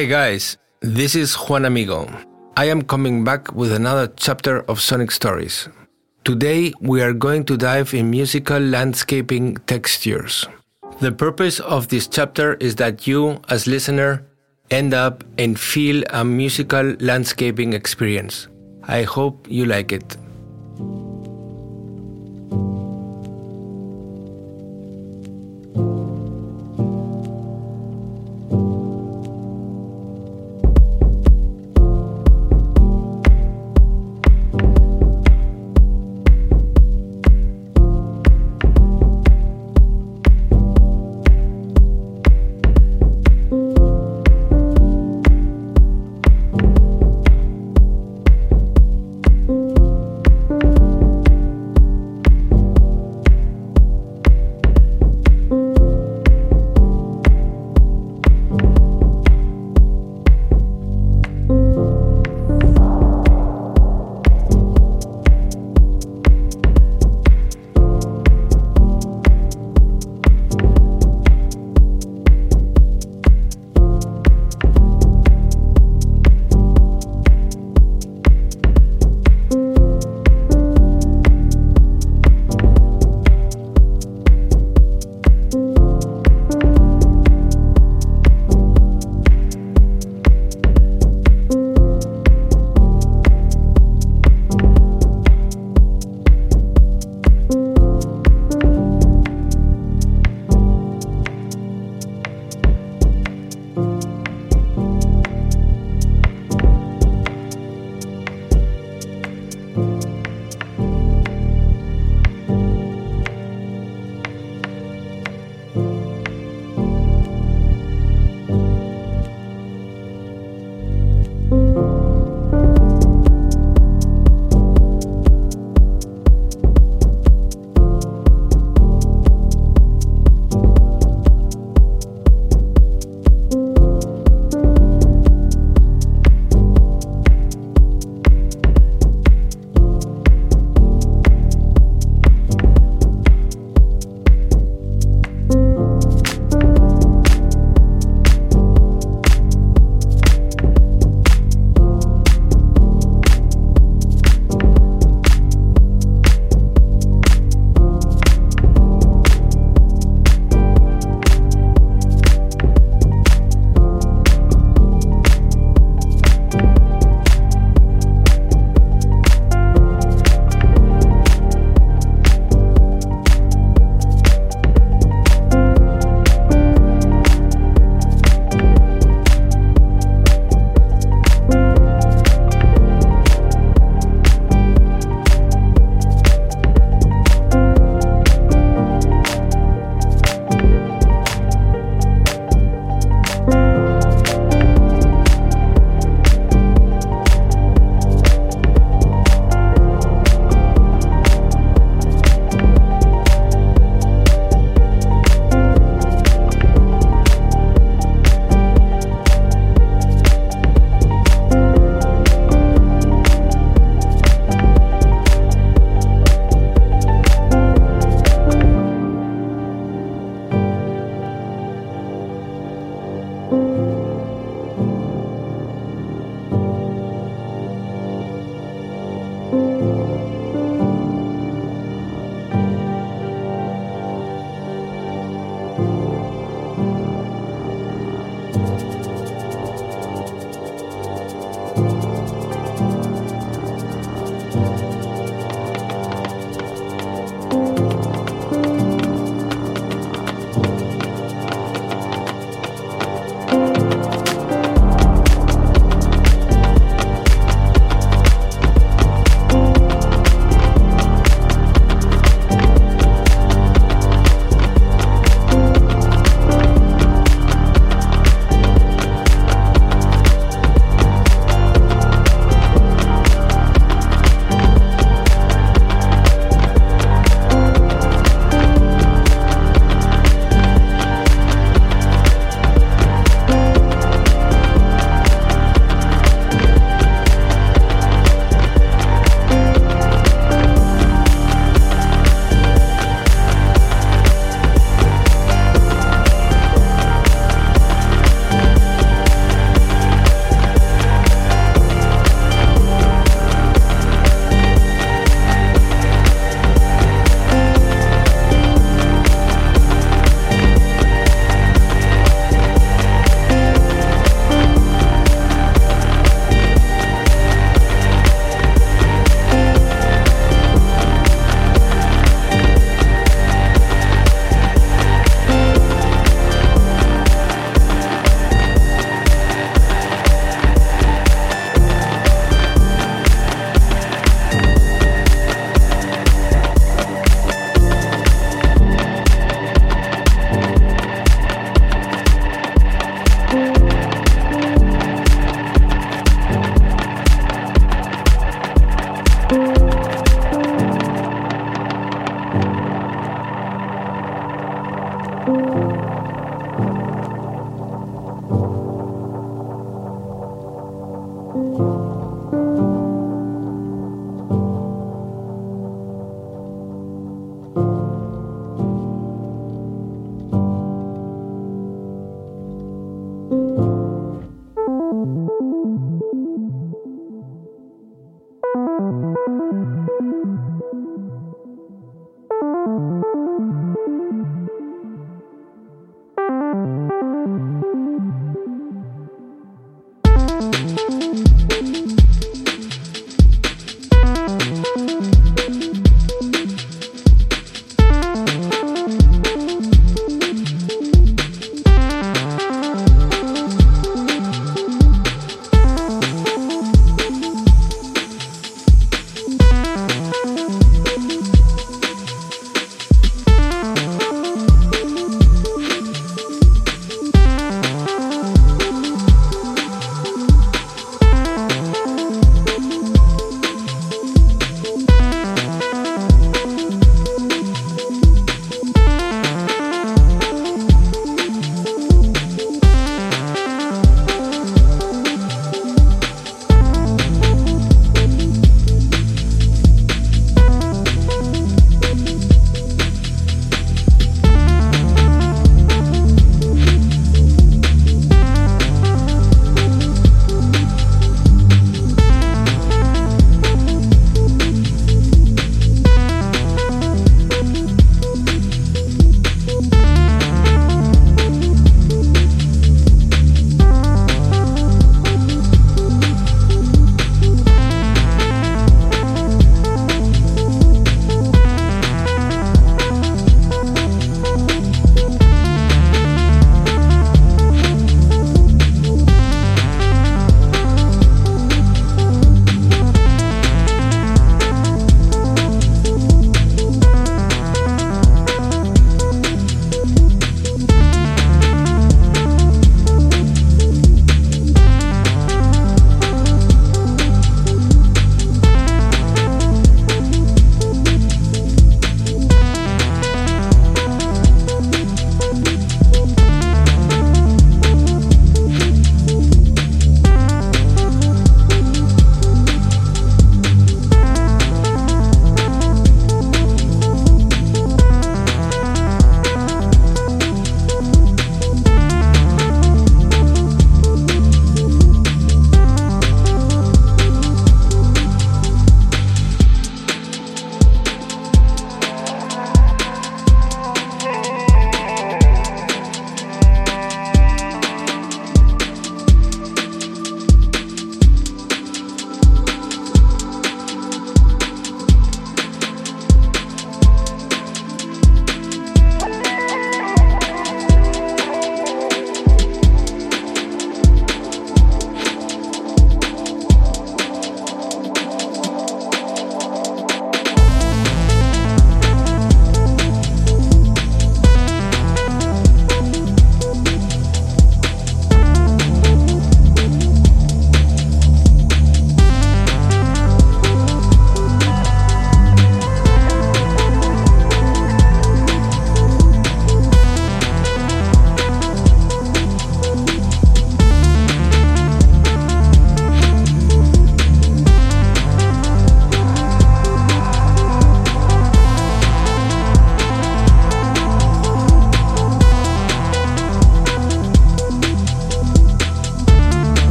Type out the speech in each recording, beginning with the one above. Hi guys, this is Juan Amigo. I am coming back with another chapter of Sonic Stories. Today we are going to dive in musical landscaping textures. The purpose of this chapter is that you, as listener, end up and feel a musical landscaping experience. I hope you like it.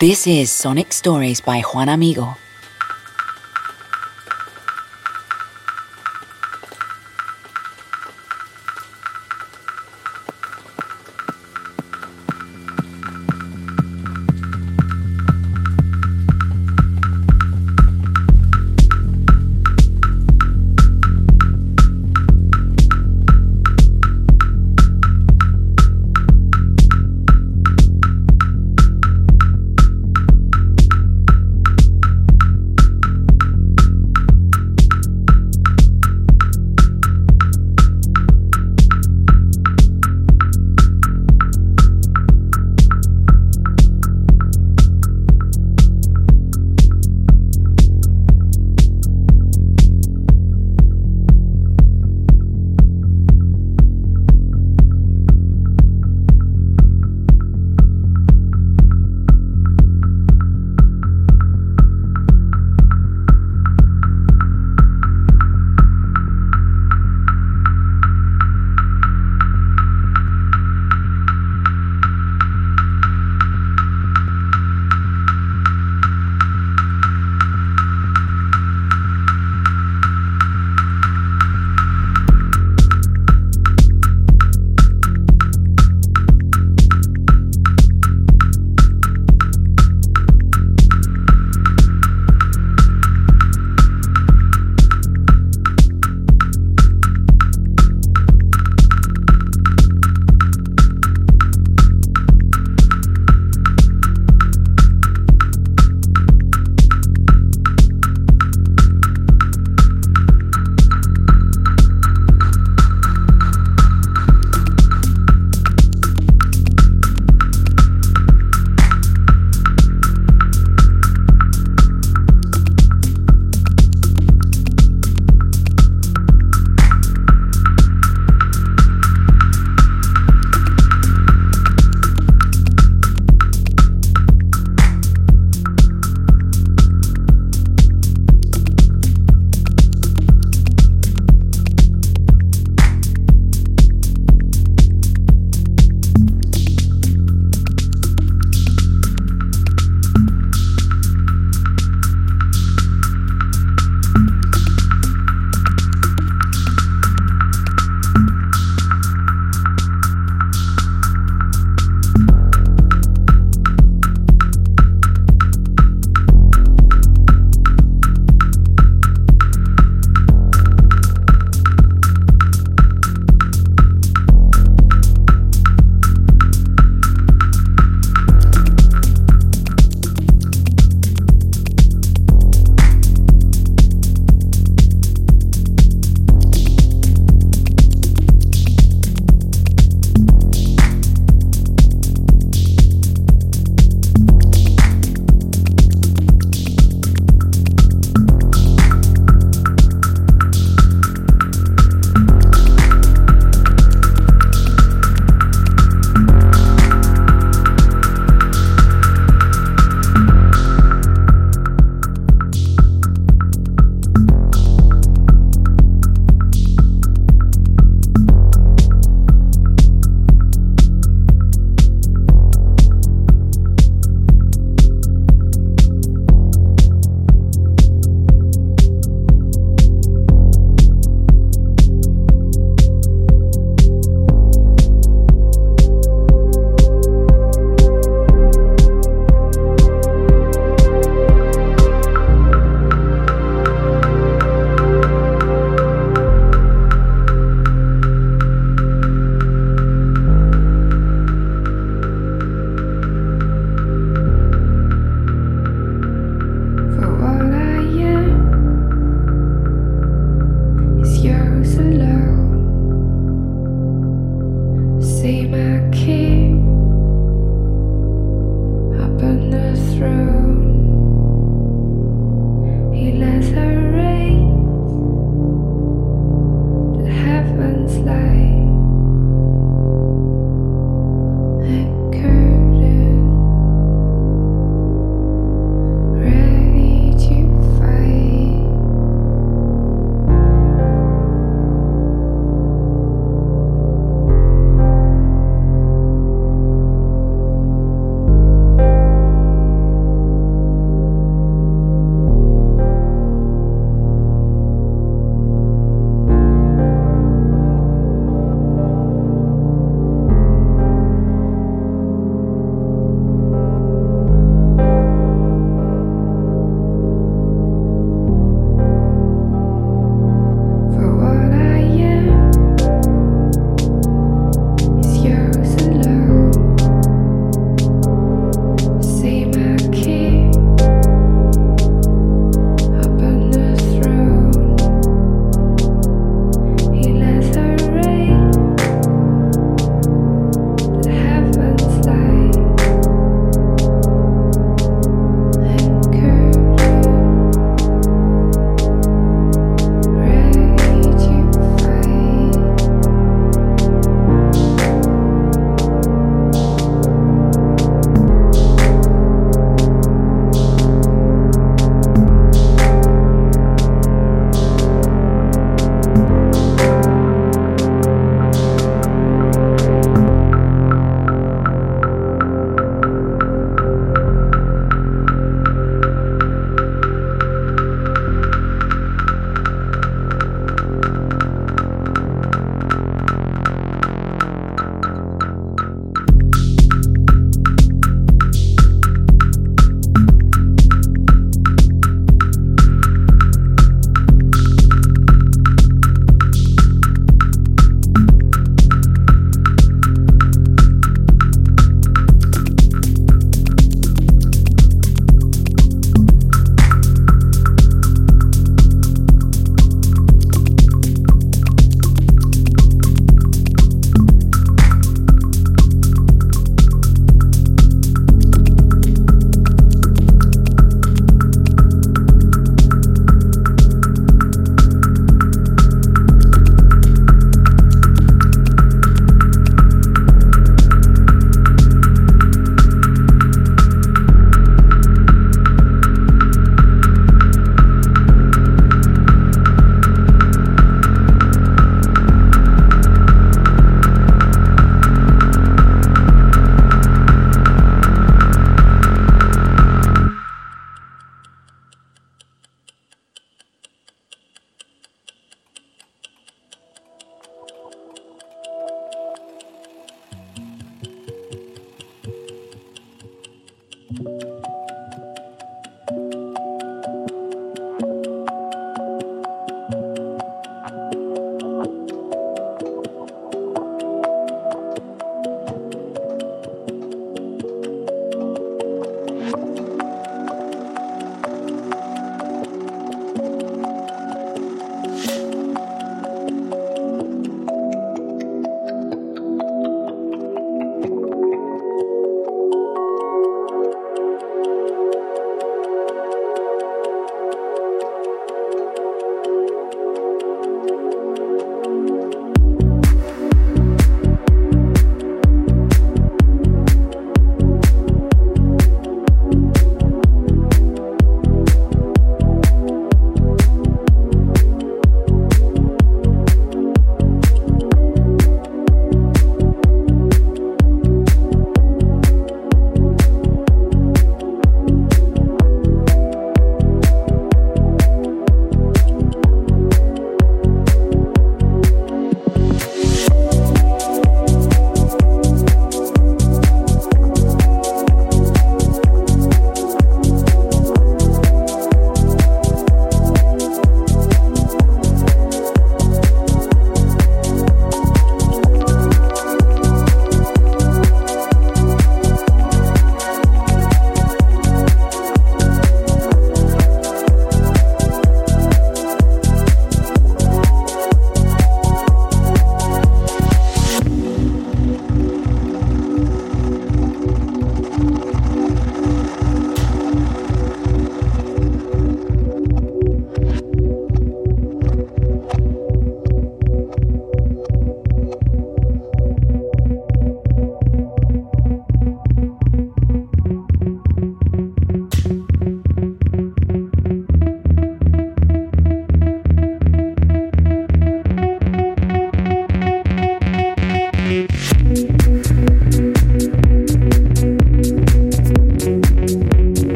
This is Sonic Stories by Juan Amigo.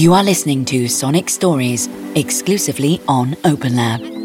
You are listening to Sonic Stories, exclusively on OpenLab.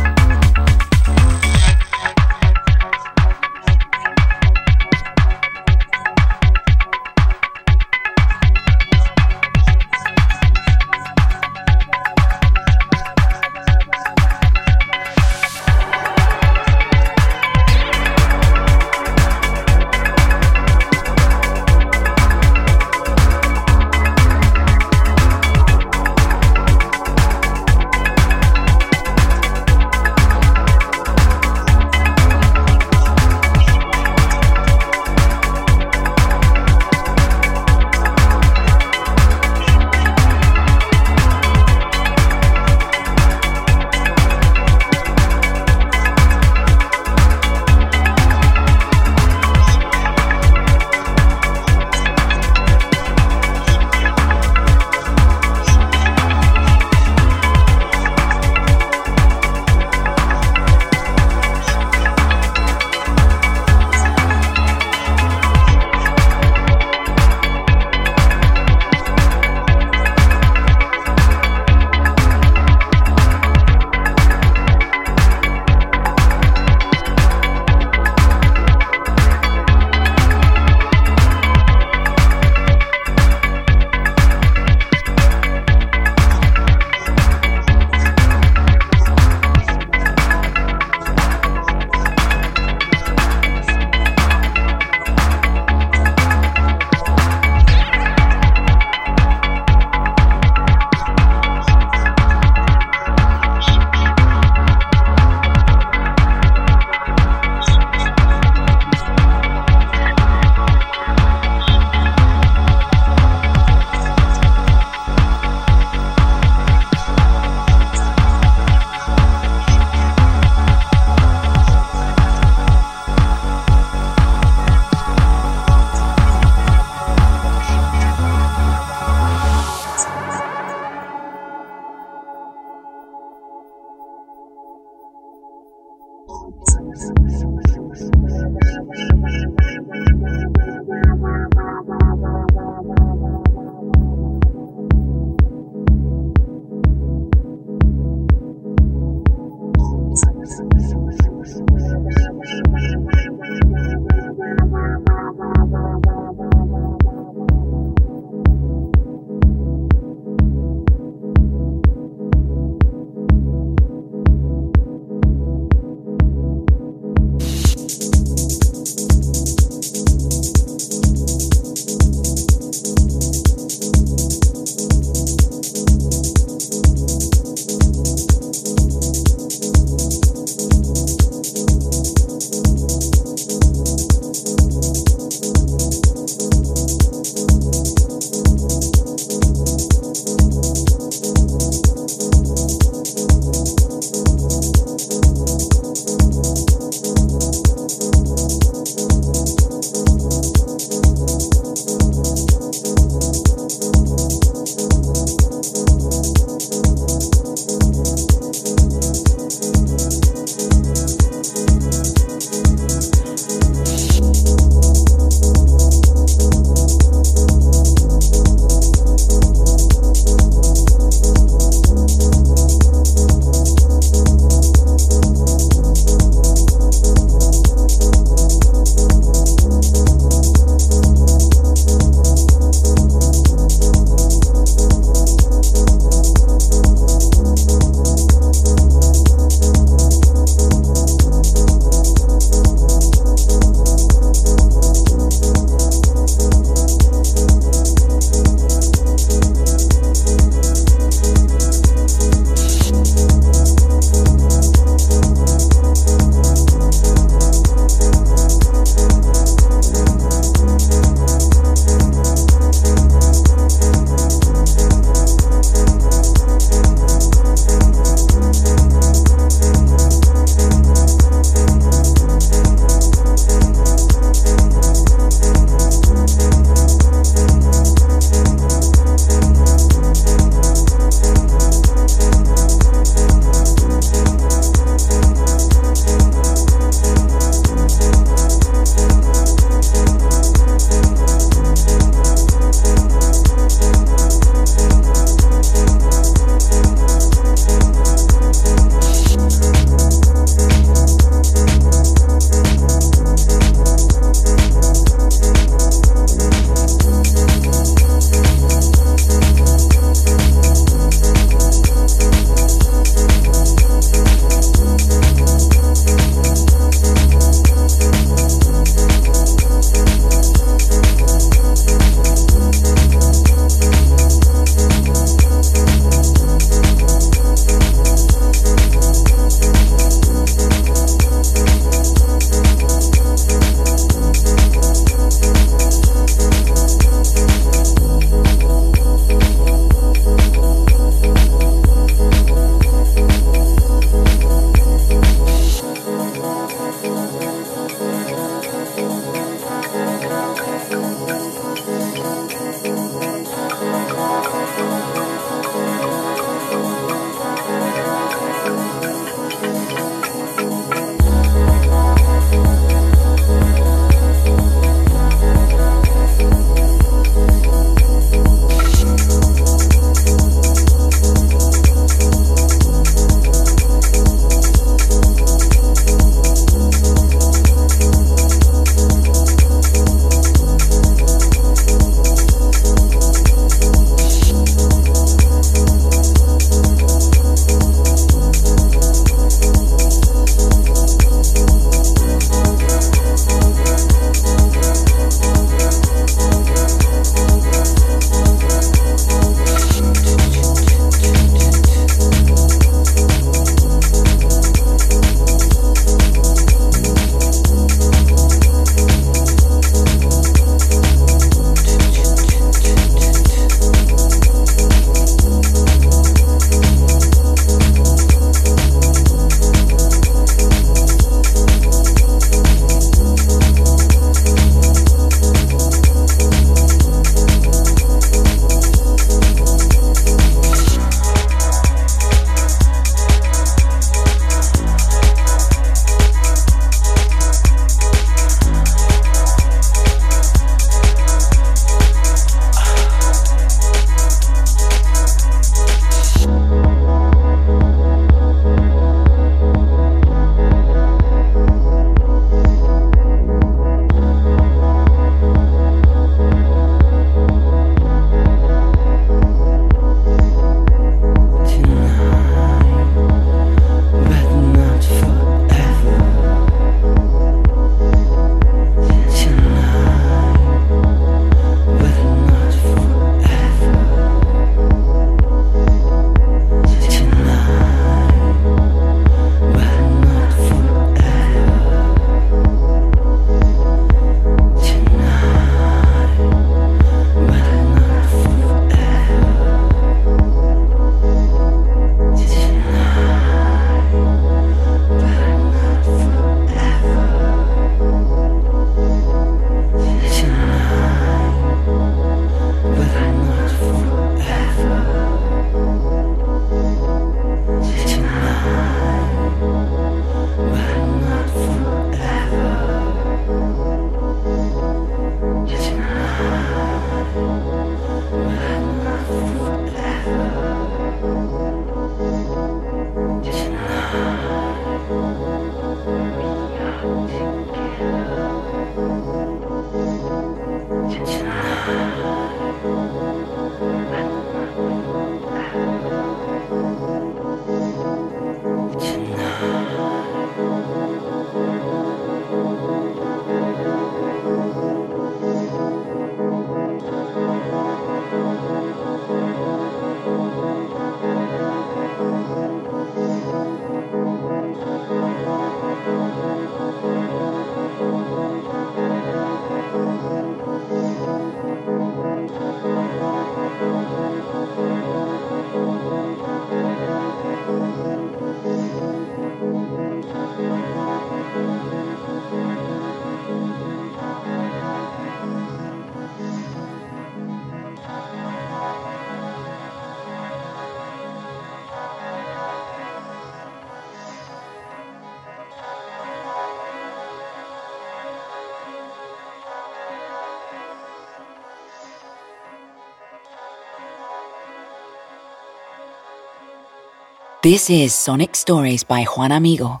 This is Sonic Stories by Juan Amigo.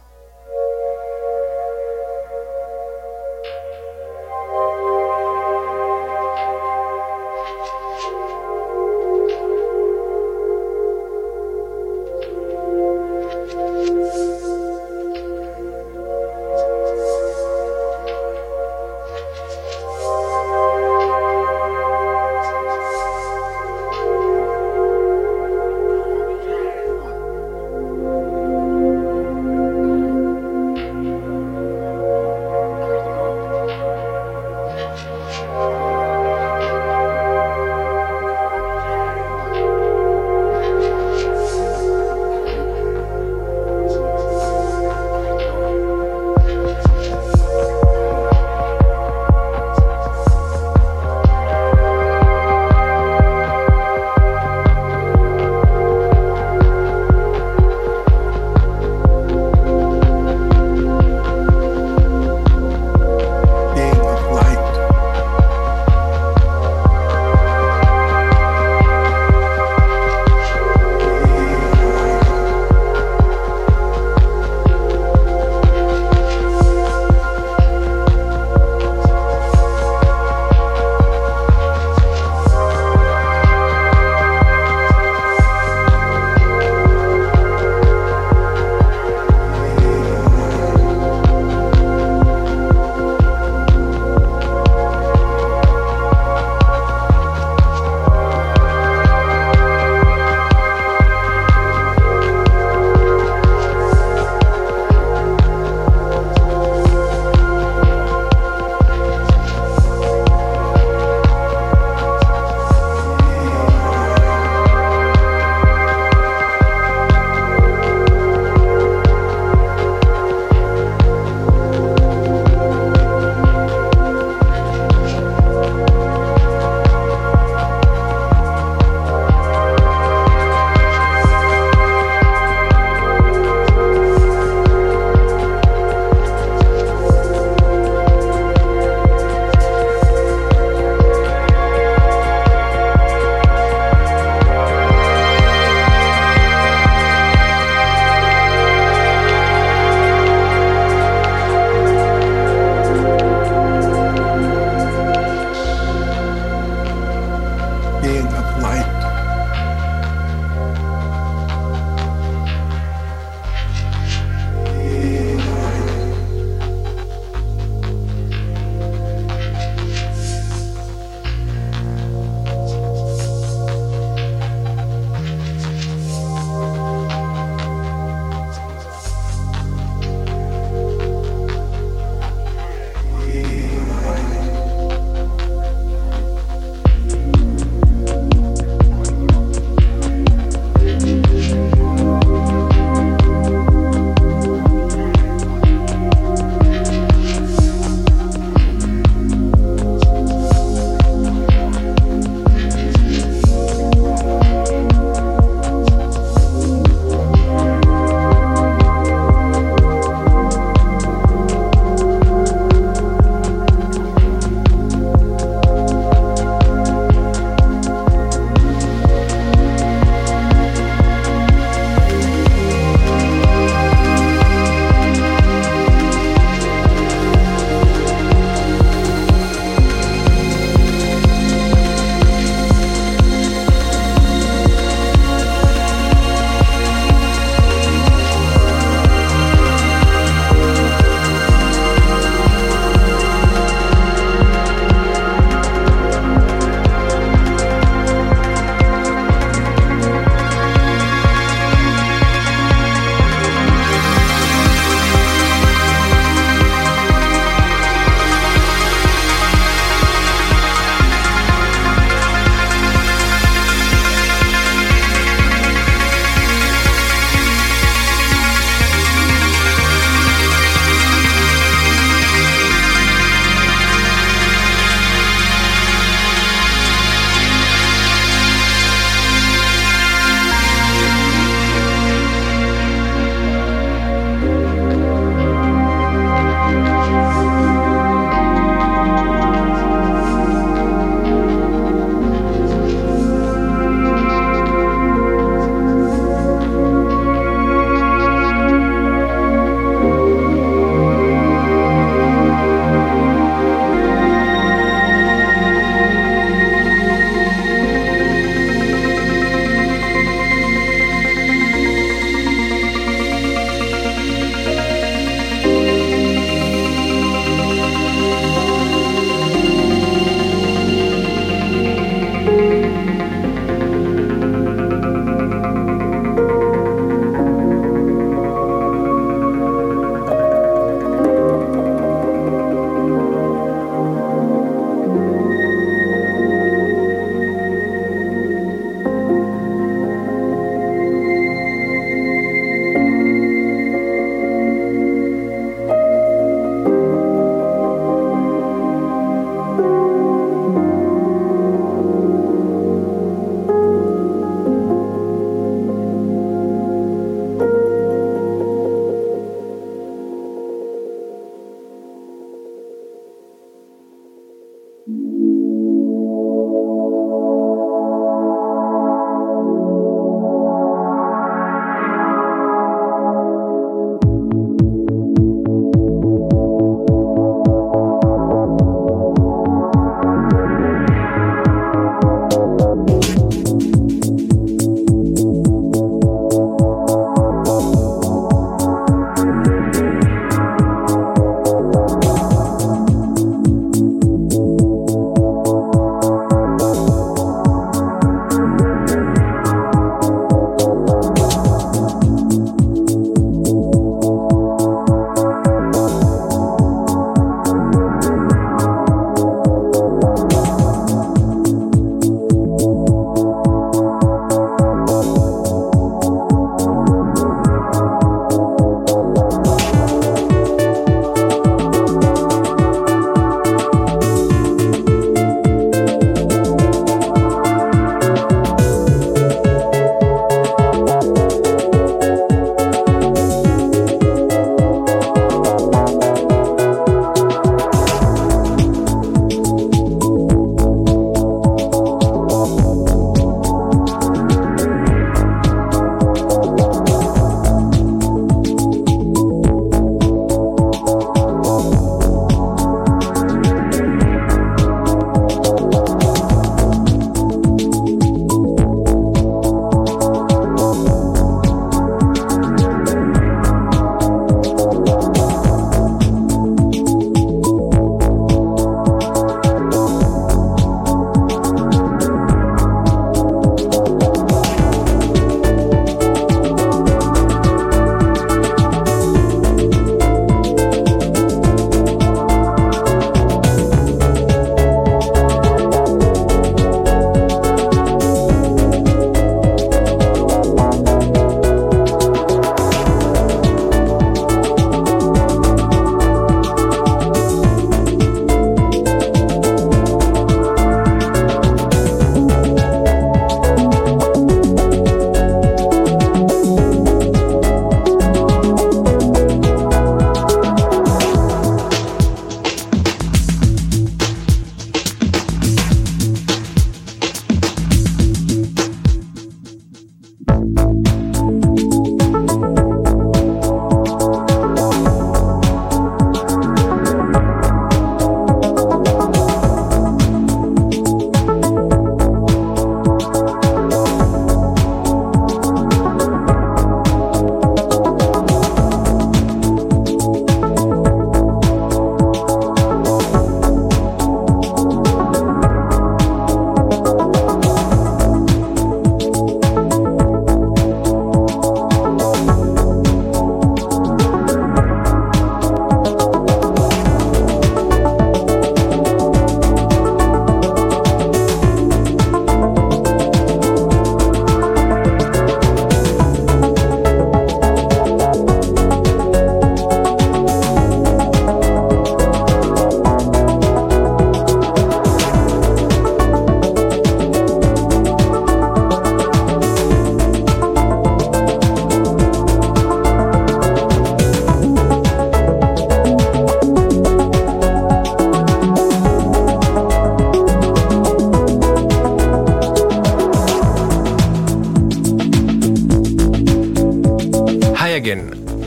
again.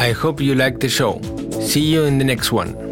I hope you liked the show. See you in the next one.